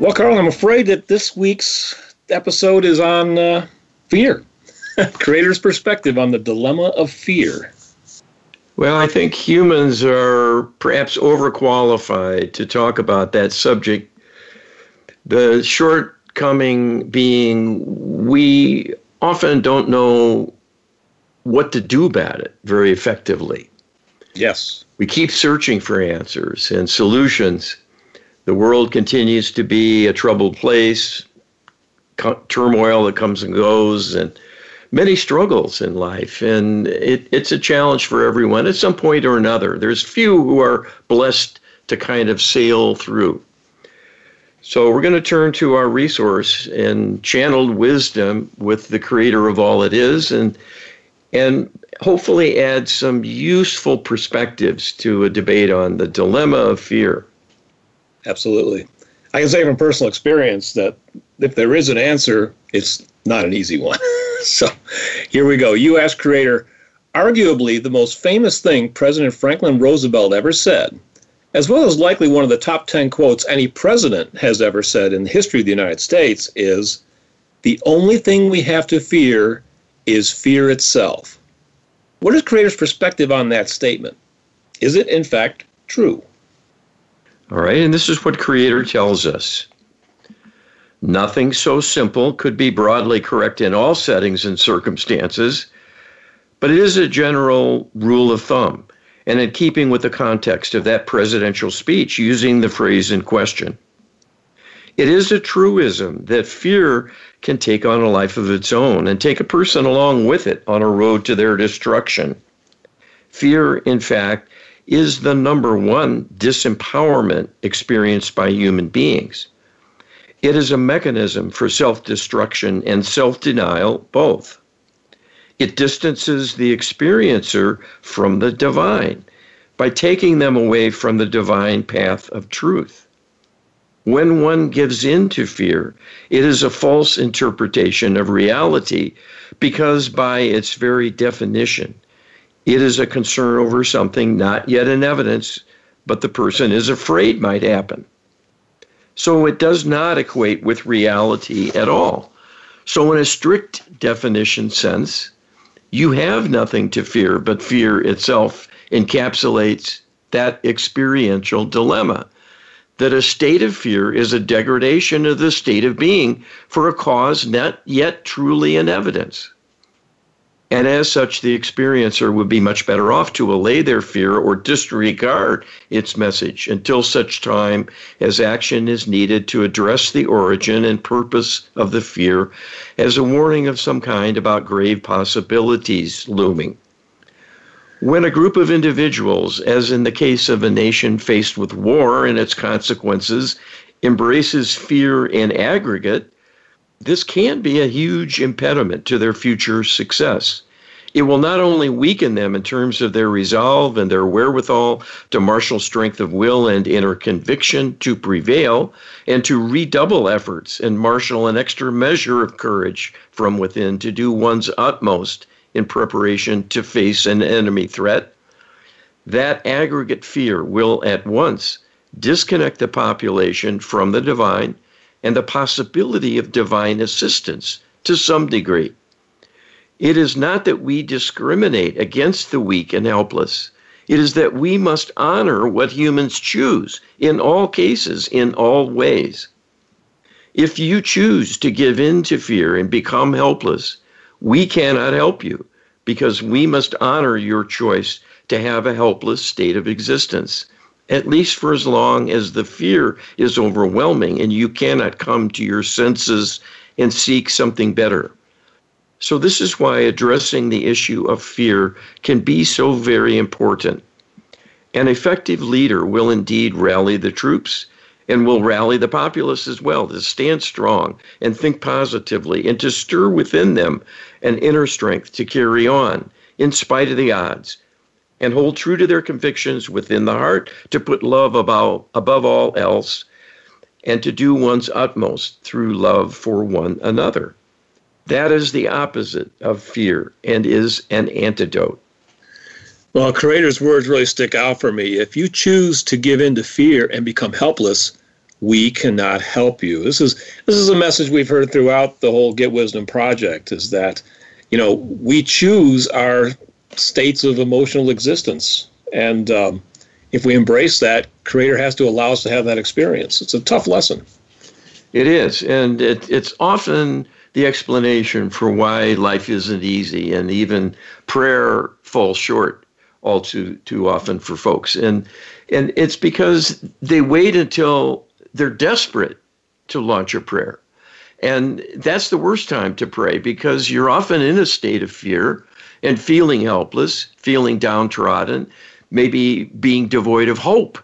Well, Carl, I'm afraid that this week's episode is on fear. Creator's perspective on the dilemma of fear. Well, I think humans are perhaps overqualified to talk about that subject. The shortcoming being we often don't know what to do about it very effectively. Yes. We keep searching for answers and solutions. The world continues to be a troubled place, turmoil that comes and goes, and many struggles in life. And it's a challenge for everyone at some point or another. There's few who are blessed to kind of sail through. So we're going to turn to our resource and channeled wisdom with the creator of all it is, and hopefully add some useful perspectives to a debate on the dilemma of fear. Absolutely. I can say from personal experience that if there is an answer, it's not an easy one. So here we go. You ask Creator, arguably the most famous thing President Franklin Roosevelt ever said, as well as likely one of the top 10 quotes any president has ever said in the history of the United States, is, "The only thing we have to fear is fear itself." What is Creator's perspective on that statement? Is it, in fact, true? All right, and this is what Creator tells us. Nothing so simple could be broadly correct in all settings and circumstances, but it is a general rule of thumb, and in keeping with the context of that presidential speech using the phrase in question. It is a truism that fear can take on a life of its own and take a person along with it on a road to their destruction. Fear, in fact, is the number one disempowerment experienced by human beings. It is a mechanism for self-destruction and self-denial, both. It distances the experiencer from the divine by taking them away from the divine path of truth. When one gives in to fear, it is a false interpretation of reality because by its very definition, it is a concern over something not yet in evidence, but the person is afraid might happen. So it does not equate with reality at all. So in a strict definition sense, you have nothing to fear, but fear itself encapsulates that experiential dilemma, that a state of fear is a degradation of the state of being for a cause not yet truly in evidence. And as such, the experiencer would be much better off to allay their fear or disregard its message until such time as action is needed to address the origin and purpose of the fear as a warning of some kind about grave possibilities looming. When a group of individuals, as in the case of a nation faced with war and its consequences, embraces fear in aggregate, this can be a huge impediment to their future success. It will not only weaken them in terms of their resolve and their wherewithal to marshal strength of will and inner conviction to prevail, and to redouble efforts and marshal an extra measure of courage from within to do one's utmost in preparation to face an enemy threat. That aggregate fear will at once disconnect the population from the divine and the possibility of divine assistance to some degree. It is not that we discriminate against the weak and helpless. It is that we must honor what humans choose in all cases, in all ways. If you choose to give in to fear and become helpless, we cannot help you because we must honor your choice to have a helpless state of existence, at least for as long as the fear is overwhelming and you cannot come to your senses and seek something better. So this is why addressing the issue of fear can be so very important. An effective leader will indeed rally the troops and will rally the populace as well to stand strong and think positively and to stir within them an inner strength to carry on in spite of the odds and hold true to their convictions within the heart, to put love above all else and to do one's utmost through love for one another. That is the opposite of fear and is an antidote. Well, Creator's words really stick out for me. If you choose to give in to fear and become helpless, we cannot help you. This is a message we've heard throughout the whole Get Wisdom project, is that, we choose our states of emotional existence. And if we embrace that, Creator has to allow us to have that experience. It's a tough lesson. It is. And it's often the explanation for why life isn't easy, and even prayer falls short all too often for folks. And it's because they wait until they're desperate to launch a prayer. And that's the worst time to pray, because you're often in a state of fear and feeling helpless, feeling downtrodden, maybe being devoid of hope.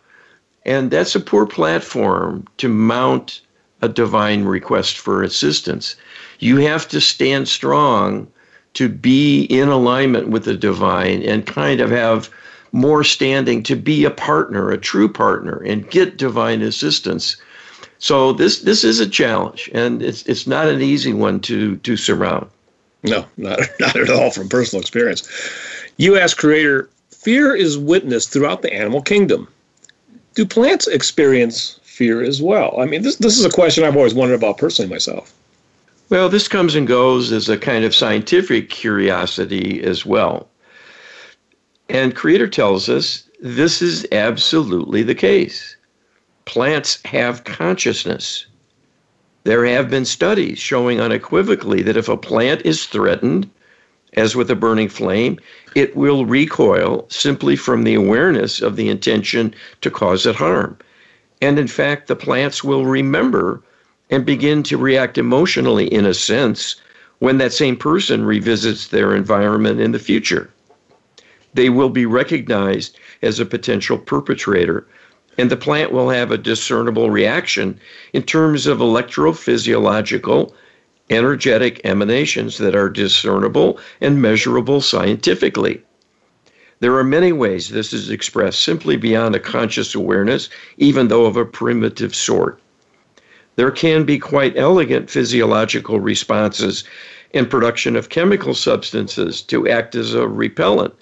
And that's a poor platform to mount a divine request for assistance. You have to stand strong to be in alignment with the divine and kind of have more standing to be a partner, a true partner, and get divine assistance. So this is a challenge, and it's not an easy one to surmount. No, not at all, from personal experience. You ask Creator, fear is witnessed throughout the animal kingdom. Do plants experience fear as well? I mean, this is a question I've always wondered about personally myself. Well, this comes and goes as a kind of scientific curiosity as well. And Creator tells us this is absolutely the case. Plants have consciousness. There have been studies showing unequivocally that if a plant is threatened, as with a burning flame, it will recoil simply from the awareness of the intention to cause it harm. And in fact, the plants will remember and begin to react emotionally, in a sense, when that same person revisits their environment in the future. They will be recognized as a potential perpetrator, and the plant will have a discernible reaction in terms of electrophysiological, energetic emanations that are discernible and measurable scientifically. There are many ways this is expressed simply beyond a conscious awareness, even though of a primitive sort. There can be quite elegant physiological responses and production of chemical substances to act as a repellent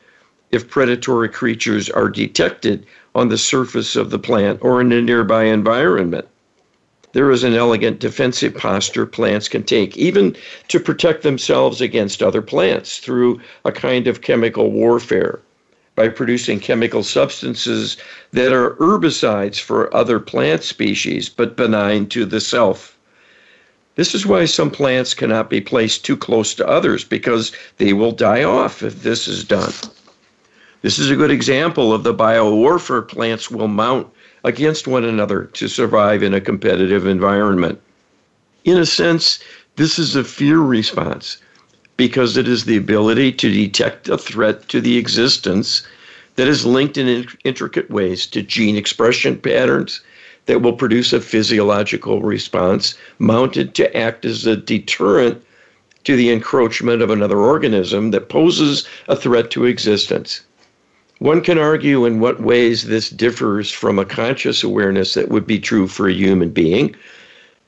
if predatory creatures are detected on the surface of the plant or in a nearby environment. There is an elegant defensive posture plants can take, even to protect themselves against other plants through a kind of chemical warfare, by producing chemical substances that are herbicides for other plant species, but benign to the self. This is why some plants cannot be placed too close to others, because they will die off if this is done. This is a good example of the biowarfare plants will mount against one another to survive in a competitive environment. In a sense, this is a fear response, because it is the ability to detect a threat to the existence that is linked in intricate ways to gene expression patterns that will produce a physiological response mounted to act as a deterrent to the encroachment of another organism that poses a threat to existence. One can argue in what ways this differs from a conscious awareness that would be true for a human being,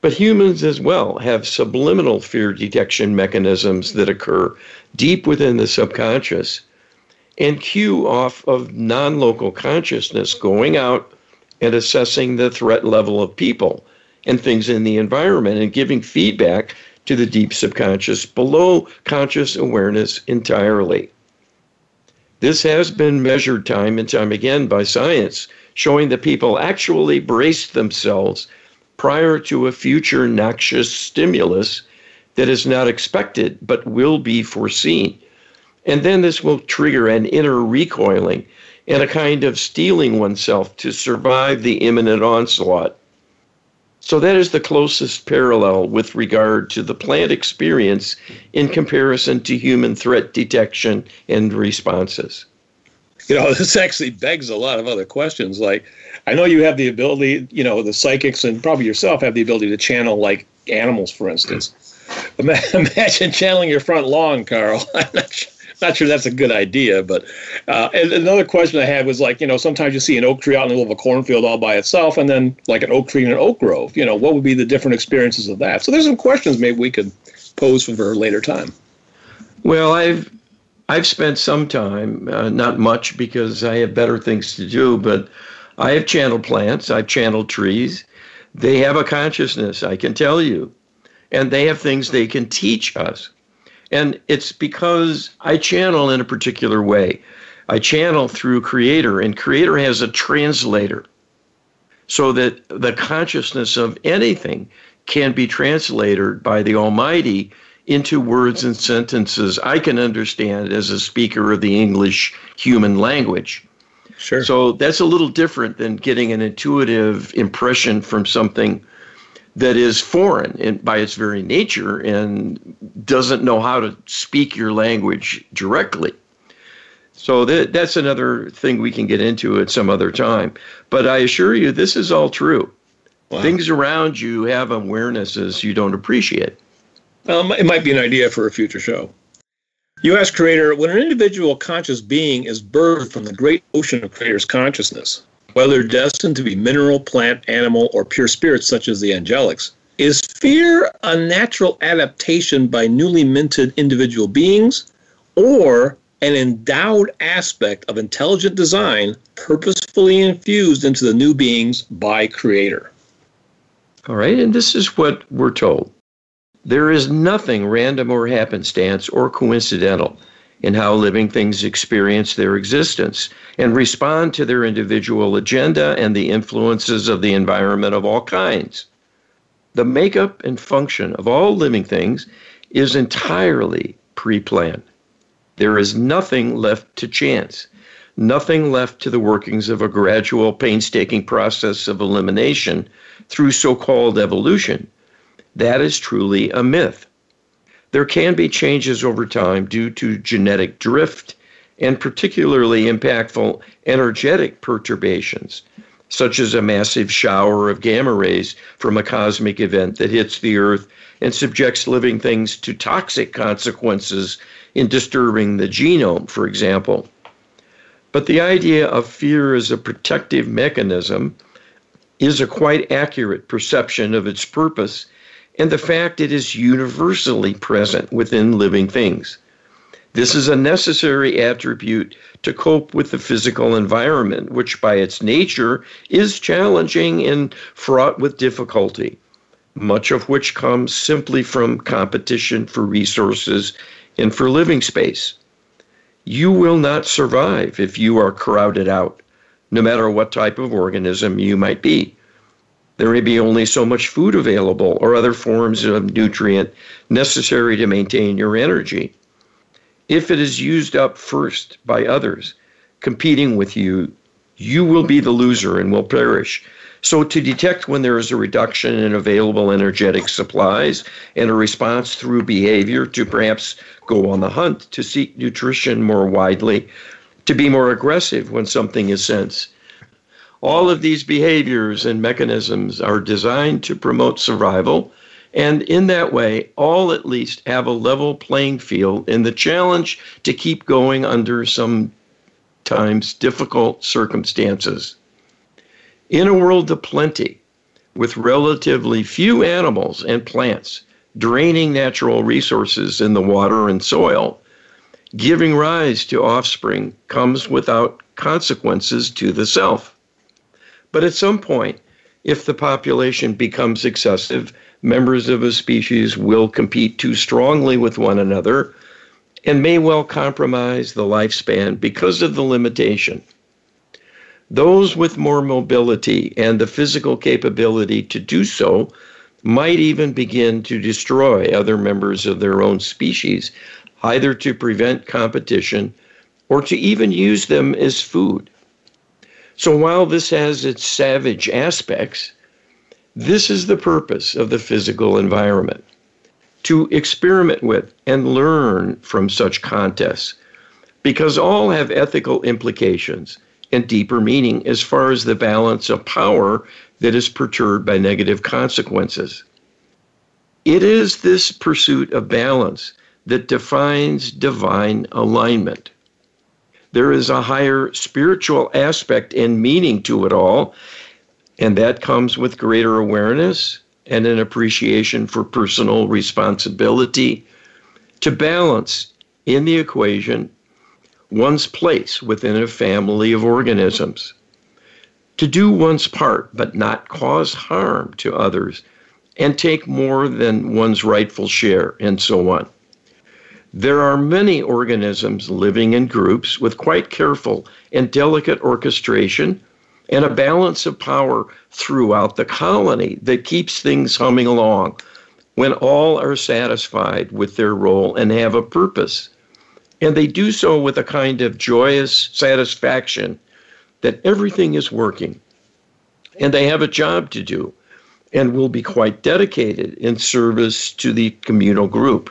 but humans as well have subliminal fear detection mechanisms that occur deep within the subconscious and cue off of non-local consciousness going out and assessing the threat level of people and things in the environment and giving feedback to the deep subconscious below conscious awareness entirely. This has been measured time and time again by science, showing that people actually brace themselves prior to a future noxious stimulus that is not expected but will be foreseen. And then this will trigger an inner recoiling and a kind of steeling oneself to survive the imminent onslaught. So that is the closest parallel with regard to the plant experience in comparison to human threat detection and responses. you know, this actually begs a lot of other questions. Like, I know you have the ability, you know, the psychics and probably yourself have the ability to channel like animals, for instance. Imagine channeling your front lawn, Carl. I'm not sure that's a good idea. But and another question I had was like, you know, sometimes you see an oak tree out in the middle of a cornfield all by itself, and then like an oak tree in an oak grove. You know, what would be the different experiences of that? So there's some questions maybe we could pose for a later time. Well, I've spent some time, not much because I have better things to do, but I have channeled plants. I've channeled trees. They have a consciousness, I can tell you. And they have things they can teach us. And it's because I channel in a particular way. I channel through Creator, and Creator has a translator so that the consciousness of anything can be translated by the Almighty into words and sentences I can understand as a speaker of the English human language. Sure. So that's a little different than getting an intuitive impression from something that is foreign and by its very nature and doesn't know how to speak your language directly. So that's another thing we can get into at some other time. But I assure you, this is all true. Wow. Things around you have awarenesses you don't appreciate. It might be an idea for a future show. You asked Creator, when an individual conscious being is birthed from the great ocean of Creator's consciousness, whether destined to be mineral, plant, animal, or pure spirits such as the angelics, is fear a natural adaptation by newly minted individual beings or an endowed aspect of intelligent design purposefully infused into the new beings by Creator? All right, and this is what we're told. There is nothing random or happenstance or coincidental in how living things experience their existence and respond to their individual agenda and the influences of the environment of all kinds. The makeup and function of all living things is entirely pre-planned. There is nothing left to chance, nothing left to the workings of a gradual, painstaking process of elimination through so-called evolution. That is truly a myth. There can be changes over time due to genetic drift and particularly impactful energetic perturbations, such as a massive shower of gamma rays from a cosmic event that hits the Earth and subjects living things to toxic consequences in disturbing the genome, for example. But the idea of fear as a protective mechanism is a quite accurate perception of its purpose and the fact it is universally present within living things. This is a necessary attribute to cope with the physical environment, which by its nature is challenging and fraught with difficulty, much of which comes simply from competition for resources and for living space. You will not survive if you are crowded out, no matter what type of organism you might be. There may be only so much food available or other forms of nutrient necessary to maintain your energy. If it is used up first by others competing with you, you will be the loser and will perish. So to detect when there is a reduction in available energetic supplies and a response through behavior to perhaps go on the hunt, to seek nutrition more widely, to be more aggressive when something is sensed. All of these behaviors and mechanisms are designed to promote survival, and in that way, all at least have a level playing field in the challenge to keep going under sometimes difficult circumstances. In a world of plenty, with relatively few animals and plants draining natural resources in the water and soil, giving rise to offspring comes without consequences to the self. But at some point, if the population becomes excessive, members of a species will compete too strongly with one another and may well compromise the lifespan because of the limitation. Those with more mobility and the physical capability to do so might even begin to destroy other members of their own species, either to prevent competition or to even use them as food. So while this has its savage aspects, this is the purpose of the physical environment, to experiment with and learn from such contests, because all have ethical implications and deeper meaning as far as the balance of power that is perturbed by negative consequences. It is this pursuit of balance that defines divine alignment. There is a higher spiritual aspect and meaning to it all, and that comes with greater awareness and an appreciation for personal responsibility to balance in the equation one's place within a family of organisms, to do one's part but not cause harm to others and take more than one's rightful share, and so on. There are many organisms living in groups with quite careful and delicate orchestration and a balance of power throughout the colony that keeps things humming along when all are satisfied with their role and have a purpose. And they do so with a kind of joyous satisfaction that everything is working and they have a job to do and will be quite dedicated in service to the communal group.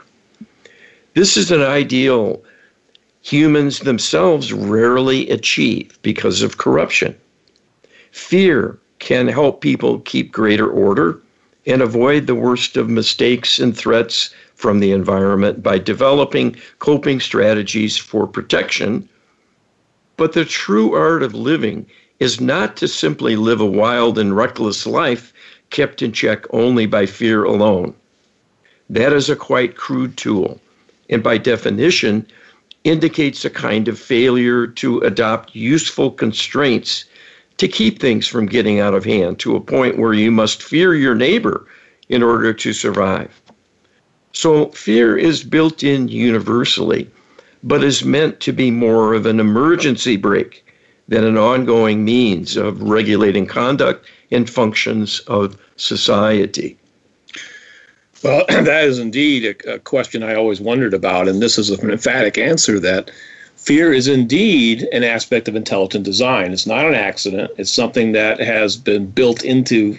This is an ideal humans themselves rarely achieve because of corruption. Fear can help people keep greater order and avoid the worst of mistakes and threats from the environment by developing coping strategies for protection. But the true art of living is not to simply live a wild and reckless life kept in check only by fear alone. That is a quite crude tool, and by definition indicates a kind of failure to adopt useful constraints to keep things from getting out of hand to a point where you must fear your neighbor in order to survive. So fear is built in universally, but is meant to be more of an emergency brake than an ongoing means of regulating conduct and functions of society. Well, that is indeed a question I always wondered about, and this is an emphatic answer that fear is indeed an aspect of intelligent design. It's not an accident. It's something that has been built into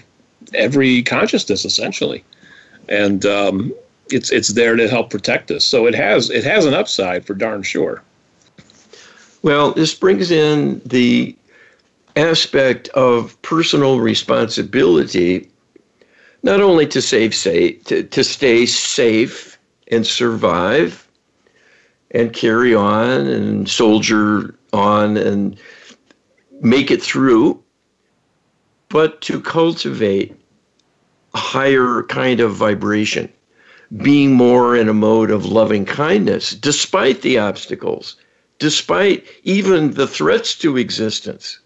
every consciousness, essentially, and it's there to help protect us. So it has an upside for darn sure. Well, this brings in the aspect of personal responsibility, not only to stay safe and survive and carry on and soldier on and make it through, but to cultivate a higher kind of vibration, being more in a mode of loving kindness, despite the obstacles, despite even the threats to existence,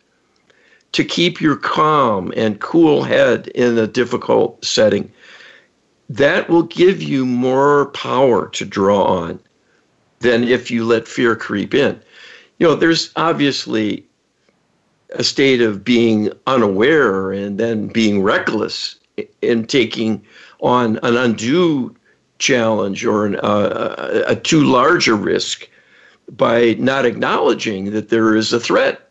to keep your calm and cool head in a difficult setting. That will give you more power to draw on than if you let fear creep in. You know, there's obviously a state of being unaware and then being reckless in taking on an undue challenge or a too large a risk by not acknowledging that there is a threat.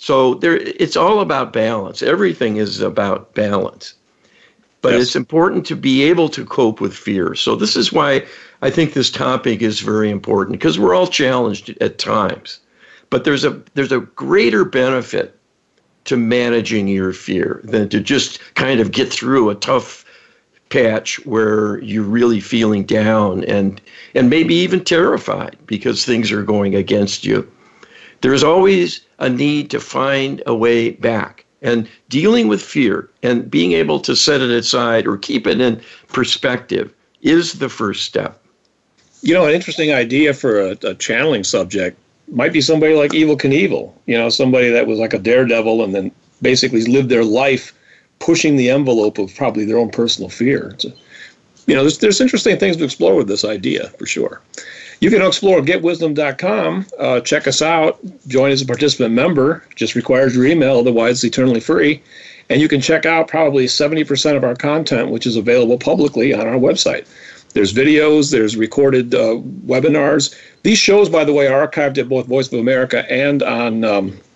So it's all about balance. Everything is about balance. But yes, it's important to be able to cope with fear. So this is why I think this topic is very important, because we're all challenged at times. But there's a greater benefit to managing your fear than to just kind of get through a tough patch where you're really feeling down and maybe even terrified because things are going against you. There's always a need to find a way back. And dealing with fear and being able to set it aside or keep it in perspective is the first step. You know, an interesting idea for a channeling subject might be somebody like Evel Knievel, you know, somebody that was like a daredevil and then basically lived their life pushing the envelope of probably their own personal fear. So, you know, there's interesting things to explore with this idea for sure. You can explore GetWisdom.com. Check us out. Join as a participant member. Just requires your email, otherwise it's eternally free. And you can check out probably 70% of our content, which is available publicly on our website. There's videos. There's recorded webinars. These shows, by the way, are archived at both Voice of America and on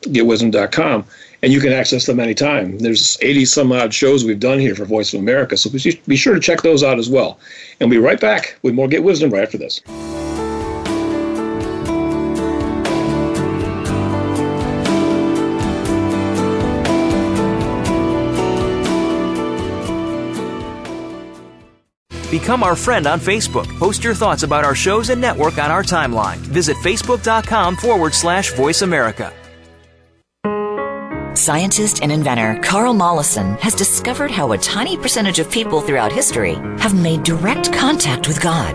GetWisdom.com. And you can access them anytime. There's 80-some-odd shows we've done here for Voice of America. So be sure to check those out as well. And we'll be right back with more Get Wisdom right after this. Become our friend on Facebook. Post your thoughts about our shows and network on our timeline. Visit Facebook.com/Voice America. Scientist and inventor Carl Mollison has discovered how a tiny percentage of people throughout history have made direct contact with God.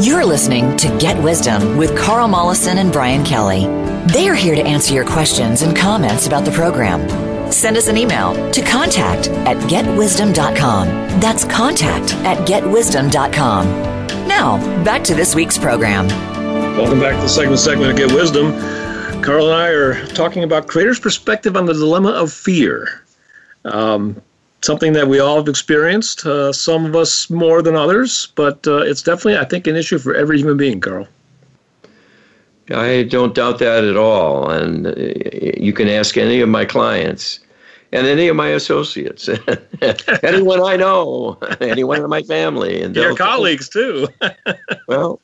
You're listening to Get Wisdom with Carl Mollison and Brian Kelly. They are here to answer your questions and comments about the program. Send us an email to contact@GetWisdom.com. That's contact@GetWisdom.com. Now, back to this week's program. Welcome back to the segment of Get Wisdom. Carl and I are talking about Creator's perspective on the dilemma of fear. Something that we all have experienced, some of us more than others, but it's definitely, I think, an issue for every human being, Carl. I don't doubt that at all. And you can ask any of my clients and any of my associates, anyone I know, anyone in my family. And your colleagues, too. Well,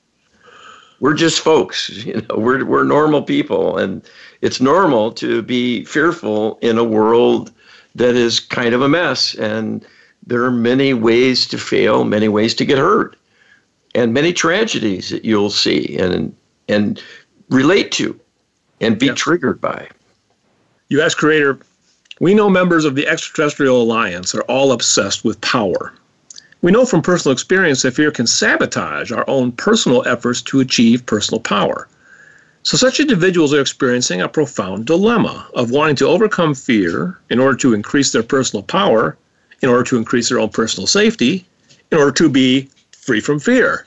we're just folks, you know, we're normal people, and it's normal to be fearful in a world that is kind of a mess, and there are many ways to fail, many ways to get hurt, and many tragedies that you'll see and relate to and be triggered by. You ask Creator, we know members of the Extraterrestrial Alliance are all obsessed with power. We know from personal experience that fear can sabotage our own personal efforts to achieve personal power. So such individuals are experiencing a profound dilemma of wanting to overcome fear in order to increase their personal power, in order to increase their own personal safety, in order to be free from fear.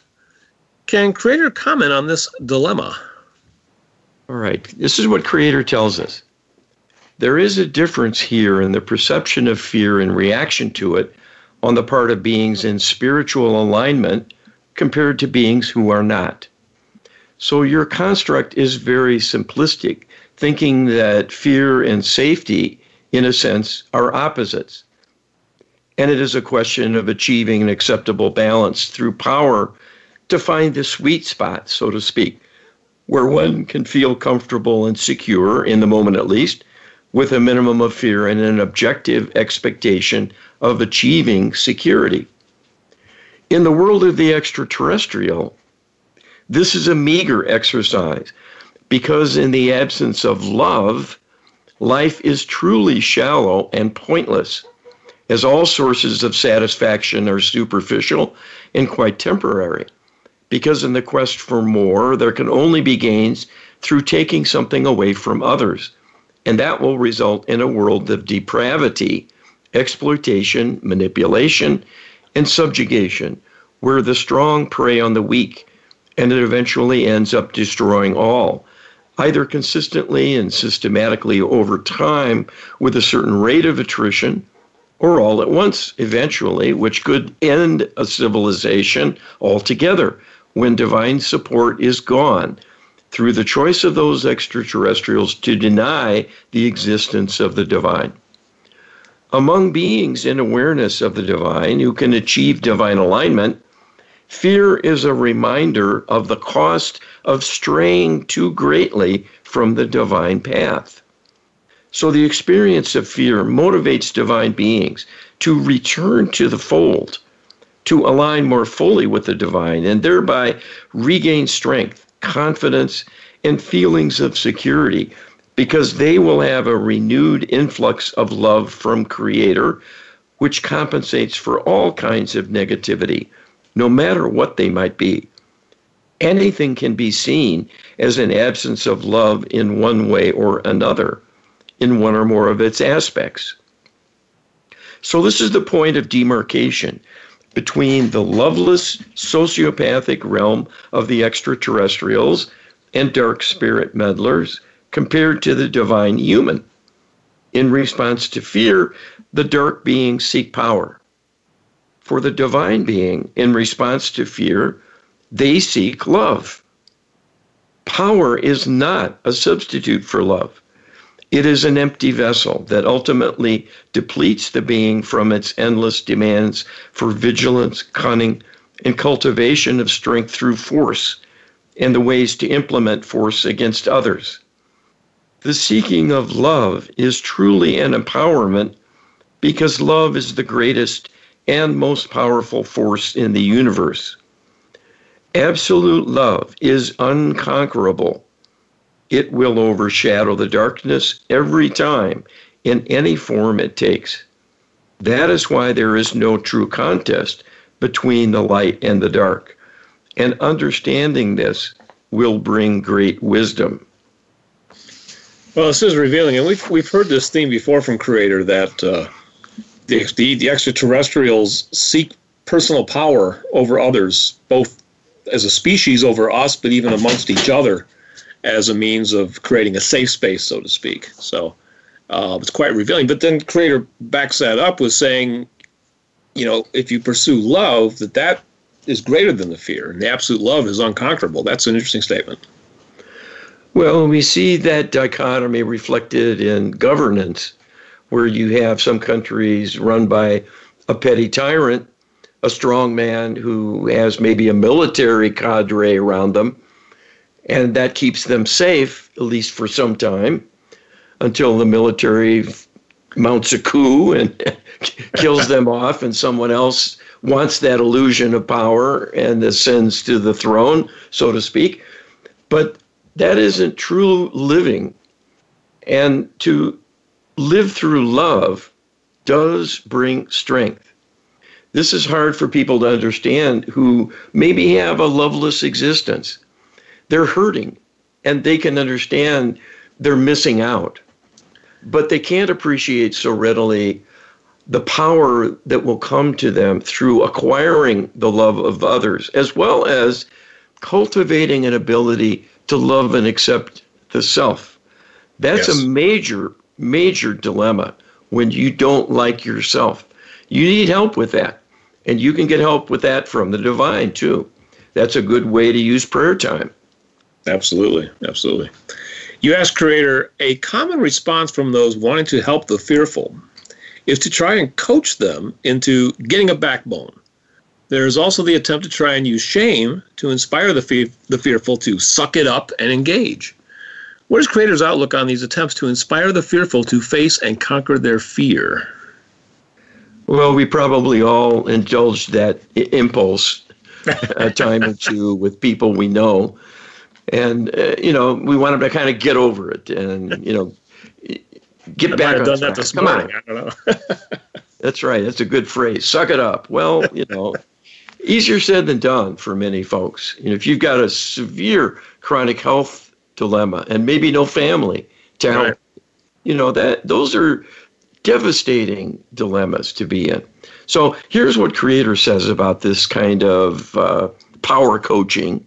Can Creator comment on this dilemma? All right. This is what Creator tells us. There is a difference here in the perception of fear and reaction to it on the part of beings in spiritual alignment compared to beings who are not. So your construct is very simplistic, thinking that fear and safety, in a sense, are opposites. And it is a question of achieving an acceptable balance through power to find the sweet spot, so to speak, where one can feel comfortable and secure, in the moment at least, with a minimum of fear and an objective expectation of achieving security. In the world of the extraterrestrial, this is a meager exercise, because in the absence of love, life is truly shallow and pointless, as all sources of satisfaction are superficial and quite temporary, because in the quest for more, there can only be gains through taking something away from others. And that will result in a world of depravity, exploitation, manipulation, and subjugation, where the strong prey on the weak, and it eventually ends up destroying all, either consistently and systematically over time with a certain rate of attrition, or all at once eventually, which could end a civilization altogether when divine support is gone, through the choice of those extraterrestrials to deny the existence of the divine. Among beings in awareness of the divine who can achieve divine alignment, fear is a reminder of the cost of straying too greatly from the divine path. So the experience of fear motivates divine beings to return to the fold, to align more fully with the divine, and thereby regain strength, confidence, and feelings of security because they will have a renewed influx of love from Creator, which compensates for all kinds of negativity, no matter what they might be. Anything can be seen as an absence of love in one way or another, in one or more of its aspects. So this is the point of demarcation between the loveless sociopathic realm of the extraterrestrials and dark spirit meddlers compared to the divine human. In response to fear, the dark beings seek power. For the divine being, in response to fear, they seek love. Power is not a substitute for love. It is an empty vessel that ultimately depletes the being from its endless demands for vigilance, cunning, and cultivation of strength through force and the ways to implement force against others. The seeking of love is truly an empowerment because love is the greatest and most powerful force in the universe. Absolute love is unconquerable. It will overshadow the darkness every time, in any form it takes. That is why there is no true contest between the light and the dark. And understanding this will bring great wisdom. Well, this is revealing, and we've heard this theme before from Creator, that the extraterrestrials seek personal power over others, both as a species over us, but even amongst each other, as a means of creating a safe space, so to speak. So it's quite revealing. But then Creator backs that up with saying, you know, if you pursue love, that is greater than the fear, and the absolute love is unconquerable. That's an interesting statement. Well, we see that dichotomy reflected in governance, where you have some countries run by a petty tyrant, a strong man who has maybe a military cadre around them, and that keeps them safe, at least for some time, until the military mounts a coup and kills them off, and someone else wants that illusion of power and ascends to the throne, so to speak. But that isn't true living. And to live through love does bring strength. This is hard for people to understand who maybe have a loveless existence. They're hurting, and they can understand they're missing out. But they can't appreciate so readily the power that will come to them through acquiring the love of others, as well as cultivating an ability to love and accept the self. That's yes. A major, major dilemma when you don't like yourself. You need help with that, and you can get help with that from the divine, too. That's a good way to use prayer time. Absolutely, absolutely. You asked Creator, a common response from those wanting to help the fearful is to try and coach them into getting a backbone. There is also the attempt to try and use shame to inspire the fearful to suck it up and engage. What is Creator's outlook on these attempts to inspire the fearful to face and conquer their fear? Well, we probably all indulged that impulse a time or two with people we know. And, we want them to kind of get over it and, get back on track. Come on. I don't know. That's right. That's a good phrase. Suck it up. Well, easier said than done for many folks. If you've got a severe chronic health dilemma and maybe no family to help, right. Those are devastating dilemmas to be in. So here's what Creator says about this kind of power coaching.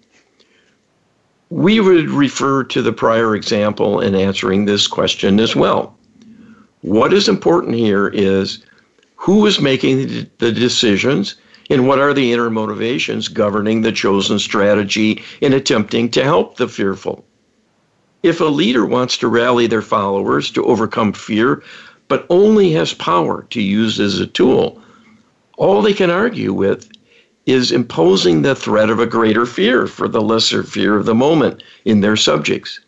We would refer to the prior example in answering this question as well. What is important here is who is making the decisions and what are the inner motivations governing the chosen strategy in attempting to help the fearful. If a leader wants to rally their followers to overcome fear, but only has power to use as a tool, all they can argue with is imposing the threat of a greater fear for the lesser fear of the moment in their subjects.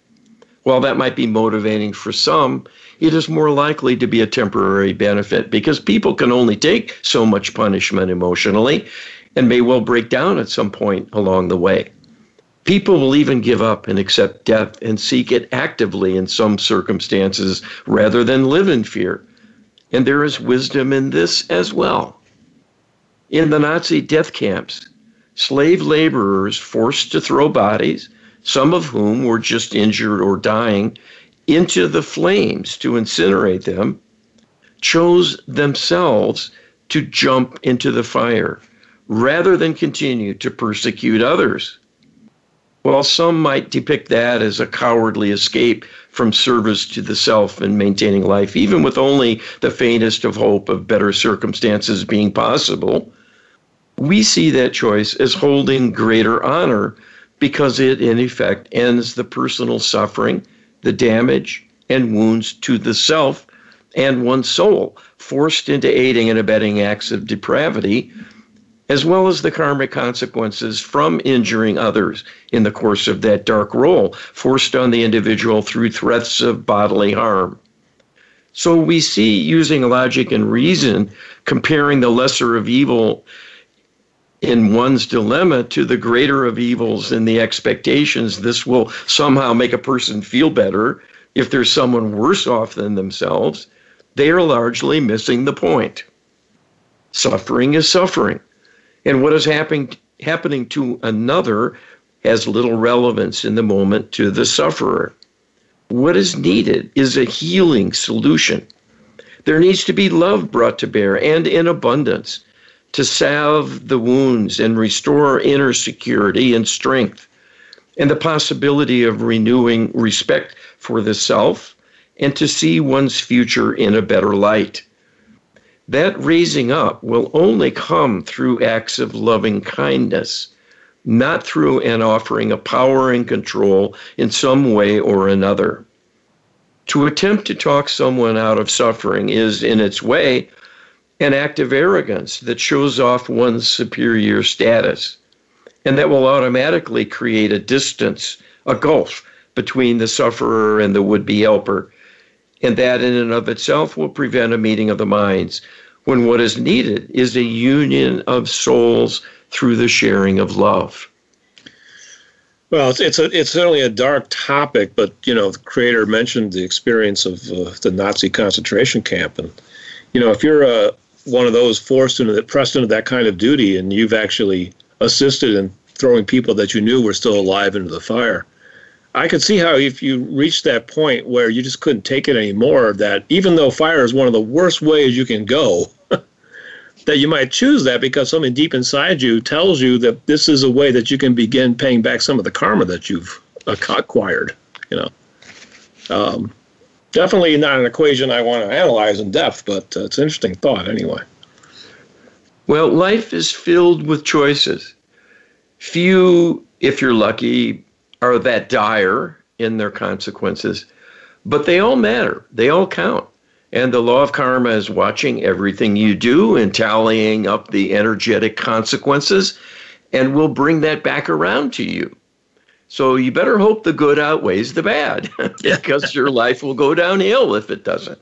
While that might be motivating for some, it is more likely to be a temporary benefit because people can only take so much punishment emotionally and may well break down at some point along the way. People will even give up and accept death and seek it actively in some circumstances rather than live in fear. And there is wisdom in this as well. In the Nazi death camps, slave laborers forced to throw bodies, some of whom were just injured or dying, into the flames to incinerate them, chose themselves to jump into the fire rather than continue to persecute others. While some might depict that as a cowardly escape from service to the self and maintaining life, even with only the faintest of hope of better circumstances being possible, we see that choice as holding greater honor because it, in effect, ends the personal suffering, the damage, and wounds to the self and one's soul, forced into aiding and abetting acts of depravity, as well as the karmic consequences from injuring others in the course of that dark role, forced on the individual through threats of bodily harm. So we see, using logic and reason, comparing the lesser of evil in one's dilemma to the greater of evils in the expectations this will somehow make a person feel better if there's someone worse off than themselves. They are largely missing the point. Suffering is suffering. And what is happening to another has little relevance in the moment to the sufferer. What is needed is a healing solution. There needs to be love brought to bear, and in abundance, to salve the wounds and restore inner security and strength, and the possibility of renewing respect for the self and to see one's future in a better light. That raising up will only come through acts of loving kindness, not through an offering of power and control in some way or another. To attempt to talk someone out of suffering is, in its way, an act of arrogance that shows off one's superior status, and that will automatically create a distance, a gulf, between the sufferer and the would-be helper. And that in and of itself will prevent a meeting of the minds, when what is needed is a union of souls through the sharing of love. Well, it's certainly a dark topic, but, you know, the creator mentioned the experience of the Nazi concentration camp. And, you know, if you're one of those forced into pressed into that kind of duty, and you've actually assisted in throwing people that you knew were still alive into the fire, I could see how, if you reach that point where you just couldn't take it anymore, that even though fire is one of the worst ways you can go, that you might choose that because something deep inside you tells you that this is a way that you can begin paying back some of the karma that you've acquired. You know, definitely not an equation I want to analyze in depth, but it's an interesting thought anyway. Well, life is filled with choices. Few, if you're lucky, are that dire in their consequences, but they all matter. They all count. And the law of karma is watching everything you do and tallying up the energetic consequences, and will bring that back around to you. So you better hope the good outweighs the bad, because your life will go downhill if it doesn't.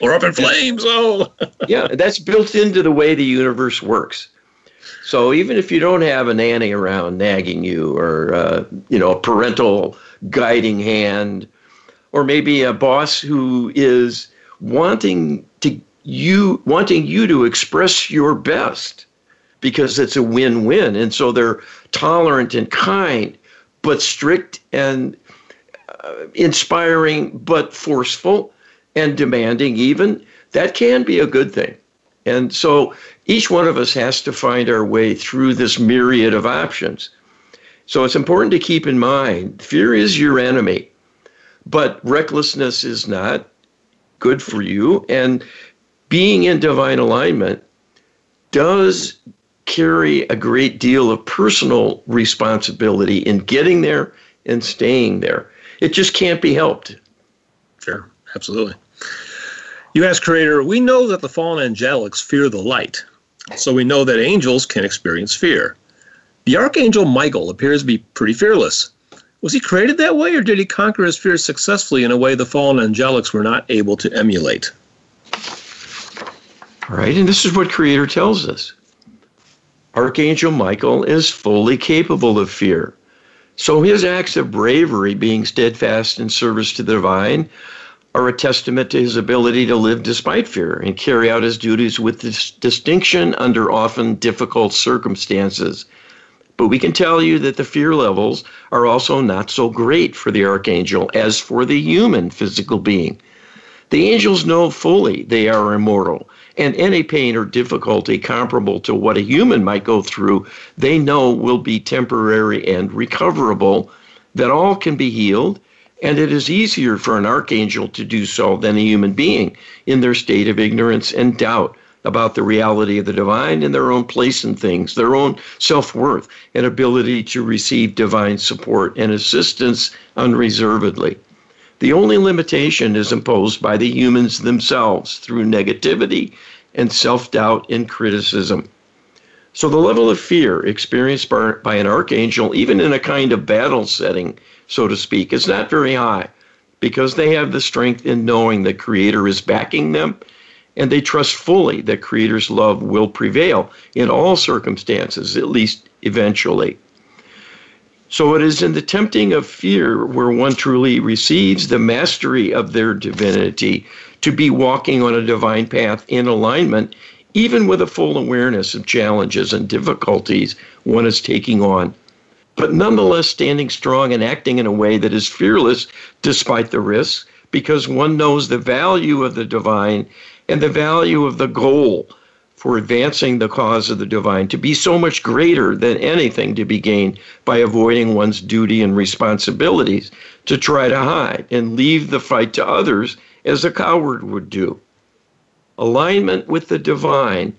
Or up in flames. Oh, yeah, that's built into the way the universe works. So even if you don't have a nanny around nagging you, or you know, a parental guiding hand, or maybe a boss who is wanting you to express your best because it's a win-win, and so they're tolerant and kind, but strict and inspiring, but forceful and demanding even, that can be a good thing. And so each one of us has to find our way through this myriad of options. So it's important to keep in mind, fear is your enemy, but recklessness is not good for you. And being in divine alignment does carry a great deal of personal responsibility in getting there and staying there. It just can't be helped. Sure, absolutely. You ask Creator, we know that the fallen angelics fear the light, so we know that angels can experience fear. The Archangel Michael appears to be pretty fearless. Was he created that way, or did he conquer his fears successfully in a way the fallen angelics were not able to emulate? All right, and this is what Creator tells us. Archangel Michael is fully capable of fear. So his acts of bravery, being steadfast in service to the divine, are a testament to his ability to live despite fear and carry out his duties with distinction under often difficult circumstances. But we can tell you that the fear levels are also not so great for the archangel as for the human physical being. The angels know fully they are immortal, and any pain or difficulty comparable to what a human might go through, they know will be temporary and recoverable, that all can be healed, and it is easier for an archangel to do so than a human being in their state of ignorance and doubt about the reality of the divine and their own place in things, their own self-worth and ability to receive divine support and assistance unreservedly. The only limitation is imposed by the humans themselves through negativity and self-doubt and criticism. So the level of fear experienced by an archangel, even in a kind of battle setting, so to speak, is not very high, because they have the strength in knowing the Creator is backing them, and they trust fully that Creator's love will prevail in all circumstances, at least eventually. So it is in the tempting of fear where one truly receives the mastery of their divinity to be walking on a divine path in alignment, even with a full awareness of challenges and difficulties one is taking on, but nonetheless standing strong and acting in a way that is fearless despite the risks, because one knows the value of the divine and the value of the goal for advancing the cause of the divine to be so much greater than anything to be gained by avoiding one's duty and responsibilities to try to hide and leave the fight to others as a coward would do. Alignment with the divine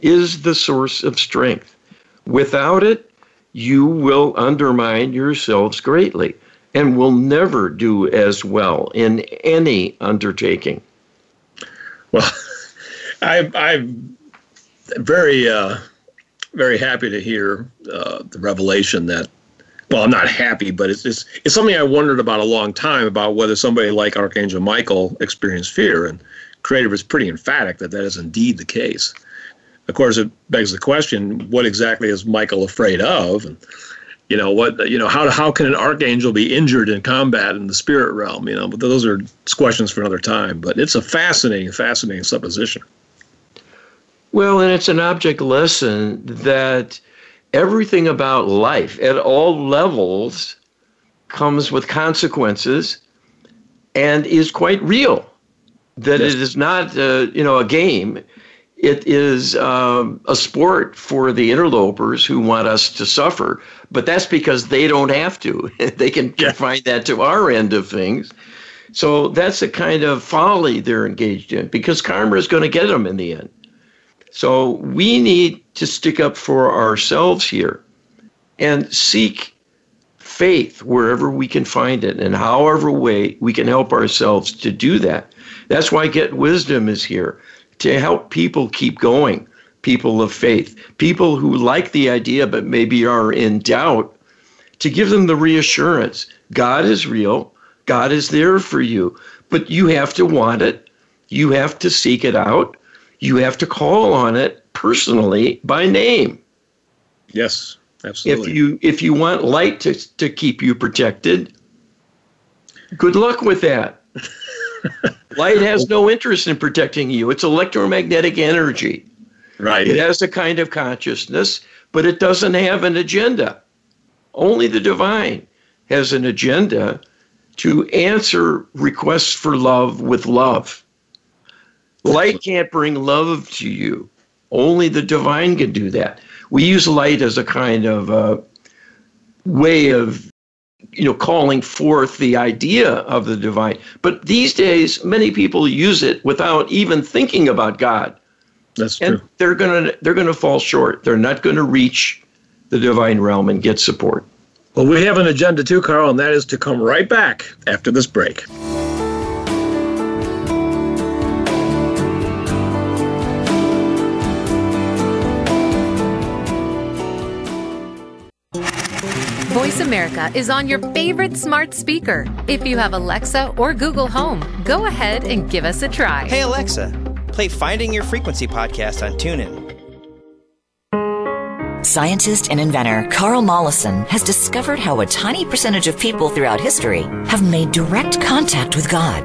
is the source of strength. Without it, you will undermine yourselves greatly and will never do as well in any undertaking. Well, I'm very, very happy to hear the revelation that, well, I'm not happy, but it's something I wondered about a long time, about whether somebody like Archangel Michael experienced fear, and Creator was pretty emphatic that that is indeed the case. Of course, it begs the question, what exactly is Michael afraid of? And, you know, what, you know, how can an archangel be injured in combat in the spirit realm? You know, but those are questions for another time. But it's a fascinating, fascinating supposition. Well, and it's an object lesson that everything about life at all levels comes with consequences and is quite real. That yes. It is not, you know, a game. It is a sport for the interlopers who want us to suffer, but that's because they don't have to. They can confine that to our end of things. So that's the kind of folly they're engaged in, because karma is going to get them in the end. So we need to stick up for ourselves here and seek faith wherever we can find it and however way we can help ourselves to do that. That's why Get Wisdom is here, to help people keep going, people of faith, people who like the idea but maybe are in doubt, to give them the reassurance. God is real. God is there for you. But you have to want it. You have to seek it out. You have to call on it personally by name. Yes, absolutely. If you want light to keep you protected, good luck with that. Light has no interest in protecting you. It's electromagnetic energy. Right. It has a kind of consciousness, but it doesn't have an agenda. Only the divine has an agenda to answer requests for love with love. Light can't bring love to you. Only the divine can do that. We use light as a kind of way of, you know, calling forth the idea of the divine. But these days, many people use it without even thinking about God. That's true. And they're going to fall short. They're not going to reach the divine realm and get support. Well, we have an agenda too, Carl, and that is to come right back after this break. Voice America is on your favorite smart speaker. If you have Alexa or Google Home, go ahead and give us a try. Hey, Alexa, play Finding Your Frequency podcast on TuneIn. scientist and inventor Carl Mollison has discovered how a tiny percentage of people throughout history have made direct contact with God.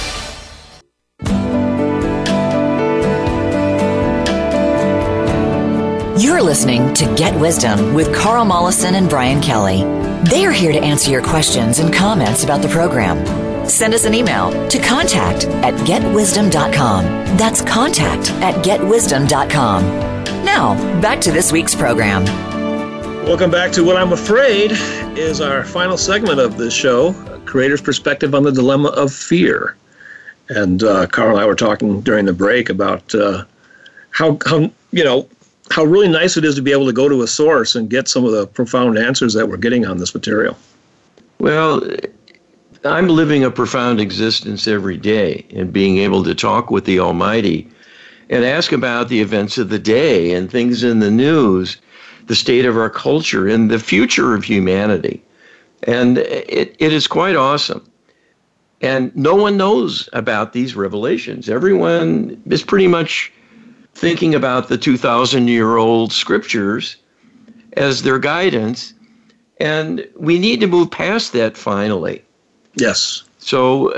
You're listening to Get Wisdom with Carl Mollison and Brian Kelly. They are here to answer your questions and comments about the program. Send us an email to contact@getwisdom.com. That's contact@getwisdom.com. Now, back to this week's program. Welcome back to what I'm afraid is our final segment of this show, Creator's Perspective on the Dilemma of Fear. And Carl and I were talking during the break about how really nice it is to be able to go to a source and get some of the profound answers that we're getting on this material. Well, I'm living a profound existence every day and being able to talk with the Almighty and ask about the events of the day and things in the news, the state of our culture, and the future of humanity. And it is quite awesome. And no one knows about these revelations. Everyone is pretty much thinking about the 2,000-year-old scriptures as their guidance, and we need to move past that finally. Yes. So,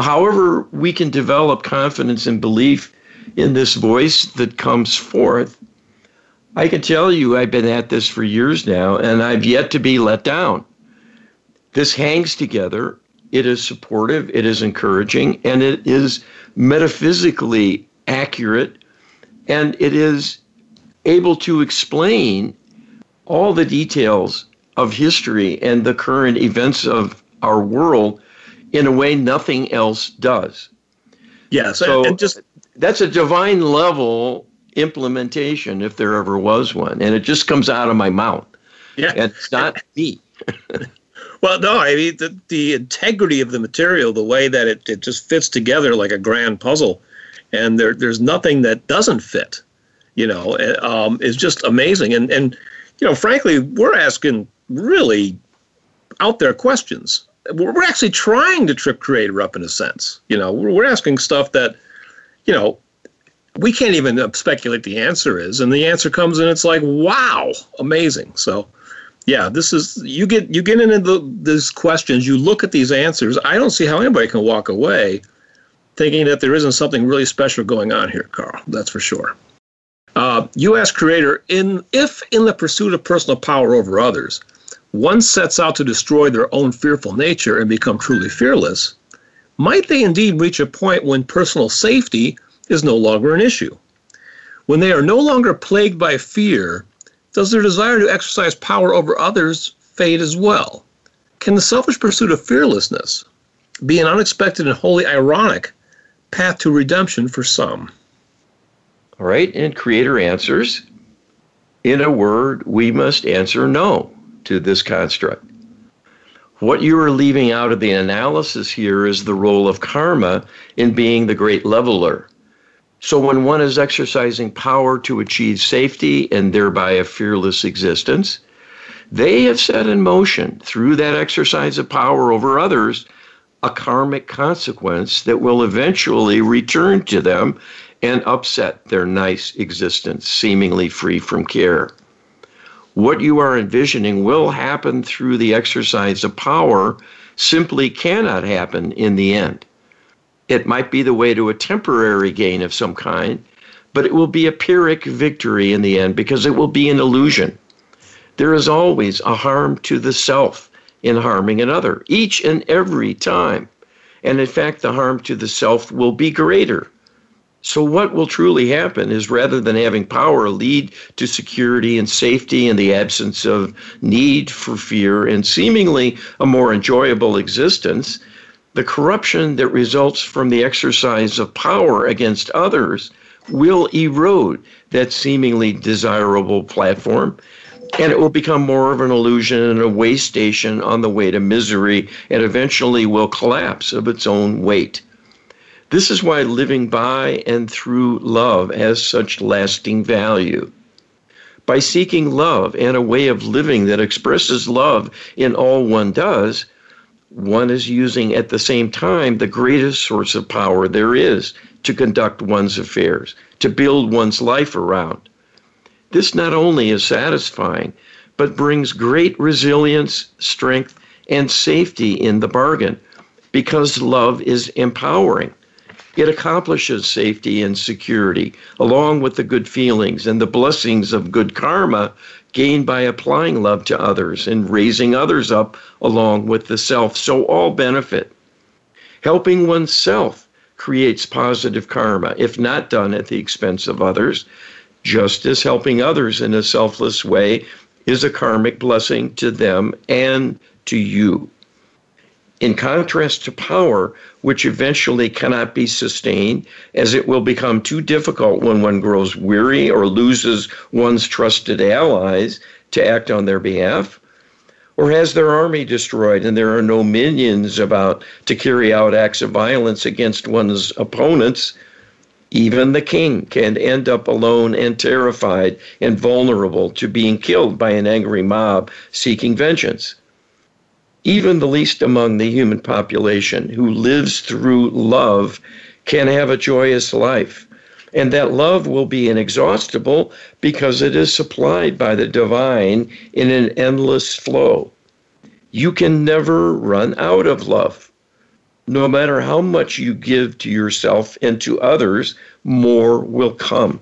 however we can develop confidence and belief in this voice that comes forth, I can tell you I've been at this for years now, and I've yet to be let down. This hangs together. It is supportive, it is encouraging, and it is metaphysically accurate. And it is able to explain all the details of history and the current events of our world in a way nothing else does. Yeah, so that's a divine level implementation, if there ever was one. And it just comes out of my mouth. Yeah. And it's not me. Well, no, I mean, the integrity of the material, the way that it just fits together like a grand puzzle. And there's nothing that doesn't fit, it's just amazing. And frankly, we're asking really out there questions. We're actually trying to trip Creator up in a sense. We're asking stuff that, we can't even speculate the answer is. And the answer comes and it's like, wow, amazing. So, yeah, this is, you get into these questions, you look at these answers. I don't see how anybody can walk away thinking that there isn't something really special going on here, Carl. That's for sure. You ask Creator, if in the pursuit of personal power over others, one sets out to destroy their own fearful nature and become truly fearless, might they indeed reach a point when personal safety is no longer an issue? When they are no longer plagued by fear, does their desire to exercise power over others fade as well? Can the selfish pursuit of fearlessness be an unexpected and wholly ironic path to redemption for some? All right, and Creator answers. In a word, we must answer no to this construct. What you are leaving out of the analysis here is the role of karma in being the great leveler. So when one is exercising power to achieve safety and thereby a fearless existence, they have set in motion through that exercise of power over others a karmic consequence that will eventually return to them and upset their nice existence, seemingly free from care. What you are envisioning will happen through the exercise of power simply cannot happen in the end. It might be the way to a temporary gain of some kind, but it will be a Pyrrhic victory in the end because it will be an illusion. There is always a harm to the self in harming another, each and every time. And in fact, the harm to the self will be greater. So what will truly happen is, rather than having power lead to security and safety and the absence of need for fear and seemingly a more enjoyable existence, the corruption that results from the exercise of power against others will erode that seemingly desirable platform, and it will become more of an illusion and a way station on the way to misery, and eventually will collapse of its own weight. This is why living by and through love has such lasting value. By seeking love and a way of living that expresses love in all one does, one is using at the same time the greatest source of power there is to conduct one's affairs, to build one's life around. This not only is satisfying, but brings great resilience, strength, and safety in the bargain, because love is empowering. It accomplishes safety and security, along with the good feelings and the blessings of good karma gained by applying love to others and raising others up along with the self, so all benefit. Helping oneself creates positive karma, if not done at the expense of others, just as helping others in a selfless way is a karmic blessing to them and to you. In contrast to power, which eventually cannot be sustained, as it will become too difficult when one grows weary or loses one's trusted allies to act on their behalf, or has their army destroyed and there are no minions about to carry out acts of violence against one's opponents, even the king can end up alone and terrified and vulnerable to being killed by an angry mob seeking vengeance. Even the least among the human population who lives through love can have a joyous life. And that love will be inexhaustible because it is supplied by the divine in an endless flow. You can never run out of love. No matter how much you give to yourself and to others, more will come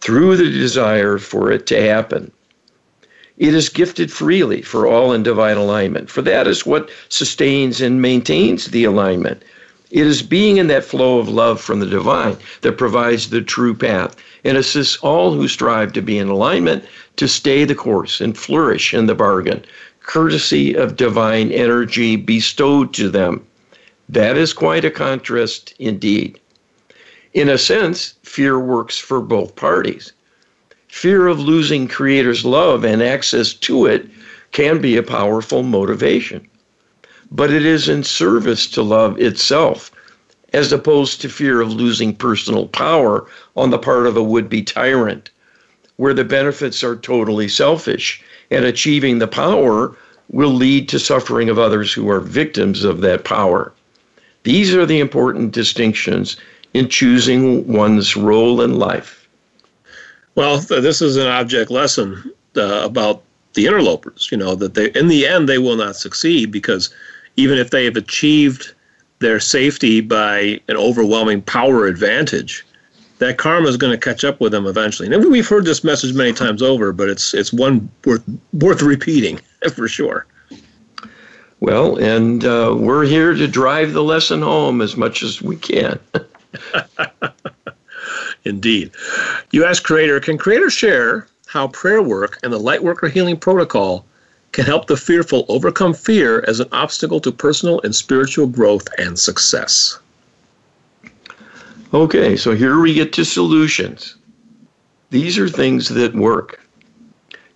through the desire for it to happen. It is gifted freely for all in divine alignment, for that is what sustains and maintains the alignment. It is being in that flow of love from the divine that provides the true path and assists all who strive to be in alignment to stay the course and flourish in the bargain, courtesy of divine energy bestowed to them. That is quite a contrast indeed. In a sense, fear works for both parties. Fear of losing Creator's love and access to it can be a powerful motivation. But it is in service to love itself, as opposed to fear of losing personal power on the part of a would-be tyrant, where the benefits are totally selfish, and achieving the power will lead to suffering of others who are victims of that power. These are the important distinctions in choosing one's role in life. Well, this is an object lesson about the interlopers, that they, in the end, they will not succeed, because even if they have achieved their safety by an overwhelming power advantage, that karma is going to catch up with them eventually. And we've heard this message many times over, but it's one worth repeating for sure. Well, and we're here to drive the lesson home as much as we can. Indeed. You asked Creator, can Creator share how prayer work and the Lightworker Healing Protocol can help the fearful overcome fear as an obstacle to personal and spiritual growth and success? Okay, so here we get to solutions. These are things that work.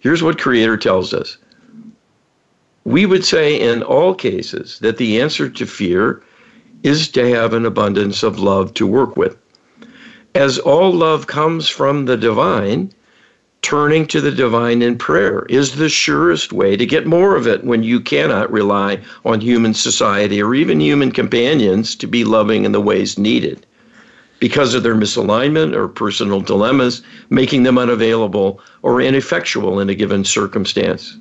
Here's what Creator tells us. We would say in all cases that the answer to fear is to have an abundance of love to work with. As all love comes from the divine, turning to the divine in prayer is the surest way to get more of it when you cannot rely on human society or even human companions to be loving in the ways needed, because of their misalignment or personal dilemmas, making them unavailable or ineffectual in a given circumstance.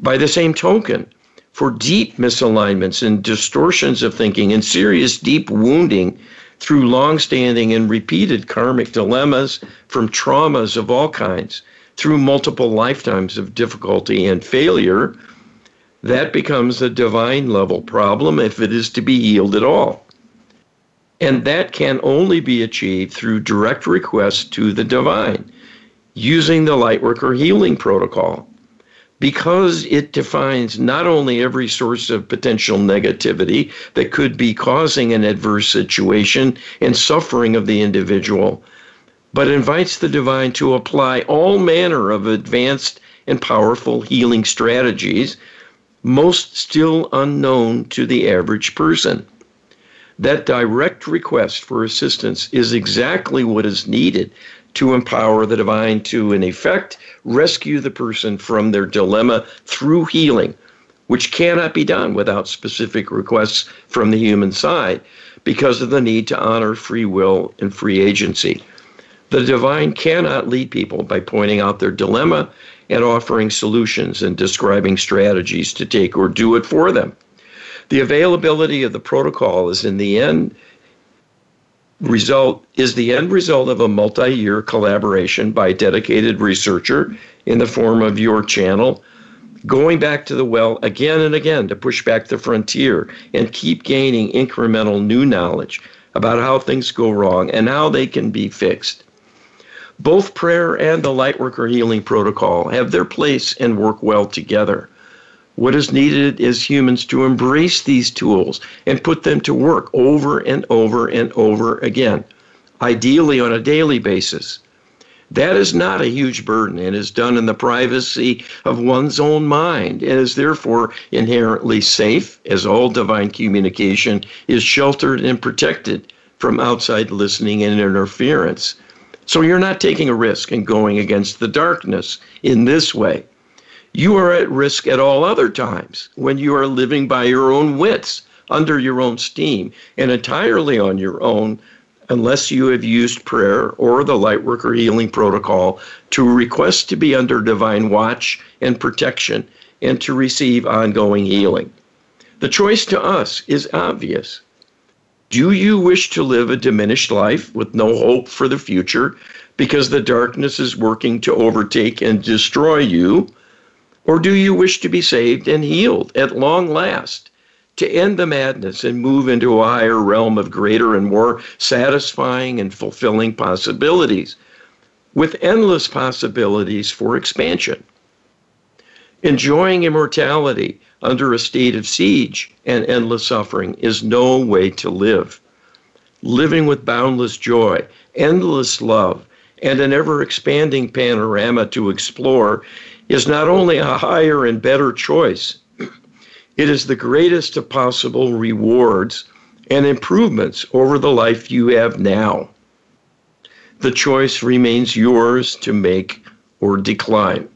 By the same token, for deep misalignments and distortions of thinking and serious deep wounding, through long-standing and repeated karmic dilemmas from traumas of all kinds, through multiple lifetimes of difficulty and failure, that becomes a divine level problem if it is to be healed at all. And that can only be achieved through direct requests to the divine, using the Lightworker Healing Protocol, because it defines not only every source of potential negativity that could be causing an adverse situation and suffering of the individual, but invites the divine to apply all manner of advanced and powerful healing strategies, most still unknown to the average person. That direct request for assistance is exactly what is needed to empower the divine to, in effect, rescue the person from their dilemma through healing, which cannot be done without specific requests from the human side because of the need to honor free will and free agency. The divine cannot lead people by pointing out their dilemma and offering solutions and describing strategies to take or do it for them. The availability of the protocol is the end result of a multi-year collaboration by a dedicated researcher in the form of your channel, going back to the well again and again to push back the frontier and keep gaining incremental new knowledge about how things go wrong and how they can be fixed. Both prayer and the Lightworker Healing Protocol have their place and work well together. What is needed is humans to embrace these tools and put them to work over and over and over again, ideally on a daily basis. That is not a huge burden and is done in the privacy of one's own mind and is therefore inherently safe, as all divine communication is sheltered and protected from outside listening and interference. So you're not taking a risk in going against the darkness in this way. You are at risk at all other times when you are living by your own wits, under your own steam, and entirely on your own, unless you have used prayer or the Lightworker Healing Protocol to request to be under divine watch and protection and to receive ongoing healing. The choice to us is obvious. Do you wish to live a diminished life with no hope for the future because the darkness is working to overtake and destroy you? Or do you wish to be saved and healed at long last, to end the madness and move into a higher realm of greater and more satisfying and fulfilling possibilities, with endless possibilities for expansion? Enjoying immortality under a state of siege and endless suffering is no way to live. Living with boundless joy, endless love, and an ever-expanding panorama to explore is not only a higher and better choice, it is the greatest of possible rewards and improvements over the life you have now. The choice remains yours to make or decline.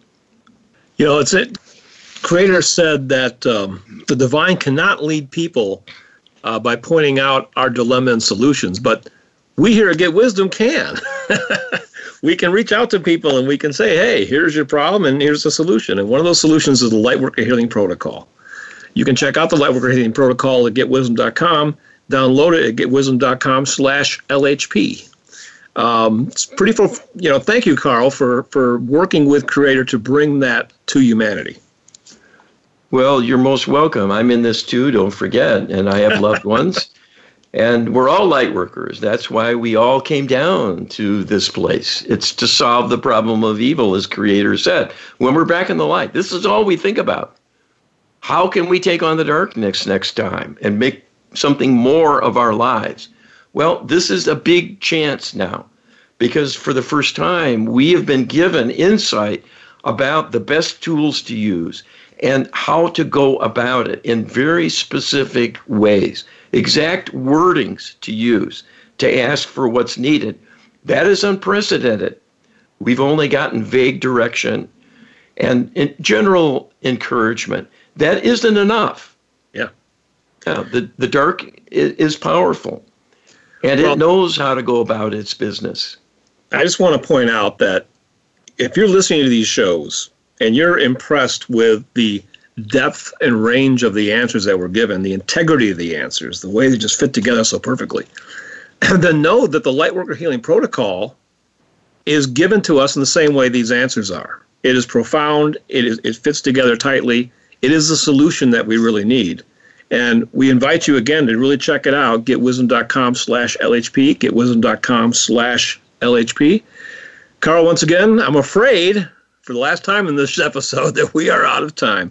You know, it's it. Creator said that the divine cannot lead people by pointing out our dilemma and solutions, but we here at Get Wisdom can. We can reach out to people and we can say, hey, here's your problem and here's the solution. And one of those solutions is the Lightworker Healing Protocol. You can check out the Lightworker Healing Protocol at GetWisdom.com. Download it at GetWisdom.com/LHP. It's pretty full, you know. Thank you, Carl, for working with Creator to bring that to humanity. Well, you're most welcome. I'm in this too, don't forget. And I have loved ones. And we're all light workers. That's why we all came down to this place. It's to solve the problem of evil, as Creator said. When we're back in the light, this is all we think about. How can we take on the darkness next time and make something more of our lives? Well, this is a big chance now, because for the first time, we have been given insight about the best tools to use and how to go about it in very specific ways, exact wordings to use, to ask for what's needed. That is unprecedented. We've only gotten vague direction and general encouragement. That isn't enough. Yeah, the dark is powerful, and it knows how to go about its business. I just want to point out that if you're listening to these shows and you're impressed with the depth and range of the answers that were given, the integrity of the answers, the way they just fit together so perfectly, and then know that the Lightworker Healing Protocol is given to us in the same way these answers are. It is profound. It fits together tightly. It is the solution that we really need. And we invite you again to really check it out. GetWisdom.com/LHP. GetWisdom.com/LHP. Carl, once again, I'm afraid for the last time in this episode that we are out of time.